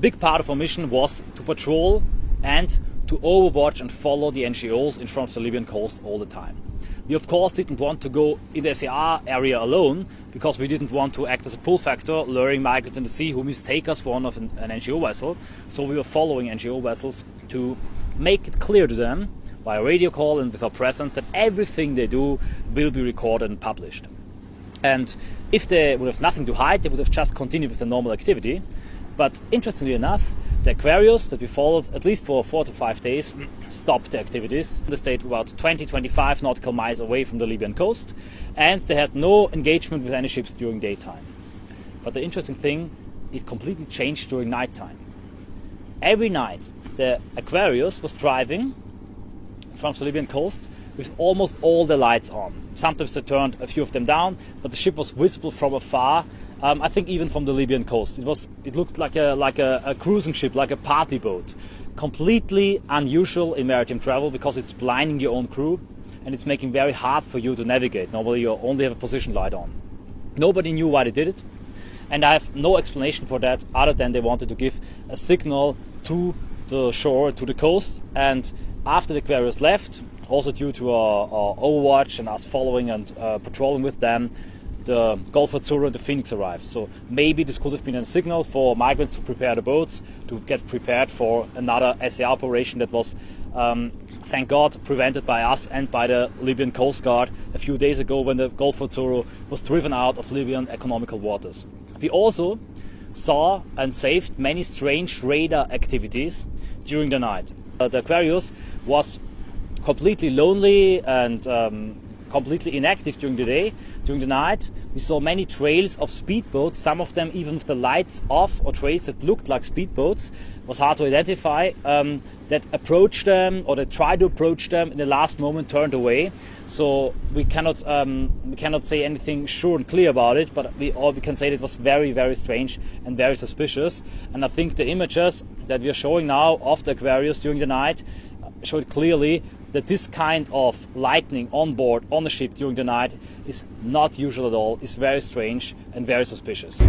A big part of our mission was to patrol and to overwatch and follow the NGOs in front of the Libyan coast all the time. We of course didn't want to go in the SAR area alone, because we didn't want to act as a pull factor, luring migrants in the sea who mistake us for one of an NGO vessel. So we were following NGO vessels to make it clear to them via radio call and with our presence that everything they do will be recorded and published. And if they would have nothing to hide, they would have just continued with their normal activity. But interestingly enough, the Aquarius that we followed, at least for 4 to 5 days, stopped their activities. They stayed about 20-25 nautical miles away from the Libyan coast, and they had no engagement with any ships during daytime. But the interesting thing, it completely changed during nighttime. Every night, the Aquarius was driving from the Libyan coast with almost all the lights on. Sometimes they turned a few of them down, but the ship was visible from afar. I think even from the Libyan coast. It looked like a cruising ship, like a party boat. Completely unusual in maritime travel, because it's blinding your own crew and it's making it very hard for you to navigate. Normally you only have a position light on. Nobody knew why they did it, and I have no explanation for that other than they wanted to give a signal to the shore, to the coast. And after the Aquarius left, also due to our overwatch and us following and patrolling with them, the Gulf of Zoro and the Phoenix arrived. So maybe this could have been a signal for migrants to prepare the boats, to get prepared for another SAR operation that was, thank God, prevented by us and by the Libyan Coast Guard a few days ago when the Gulf of Zoro was driven out of Libyan economical waters. We also saw and saved many strange radar activities during the night. The Aquarius was completely lonely and completely inactive during the day. During the night, we saw many trails of speedboats, some of them even with the lights off, or trails that looked like speedboats, was hard to identify, that approached them, or that tried to approach them, in the last moment turned away. So we cannot say anything sure and clear about it, but we can say that it was very, very strange and very suspicious. And I think the images that we are showing now of the Aquarius during the night showed clearly that this kind of lightning on board, on the ship during the night, is not usual at all, is very strange and very suspicious.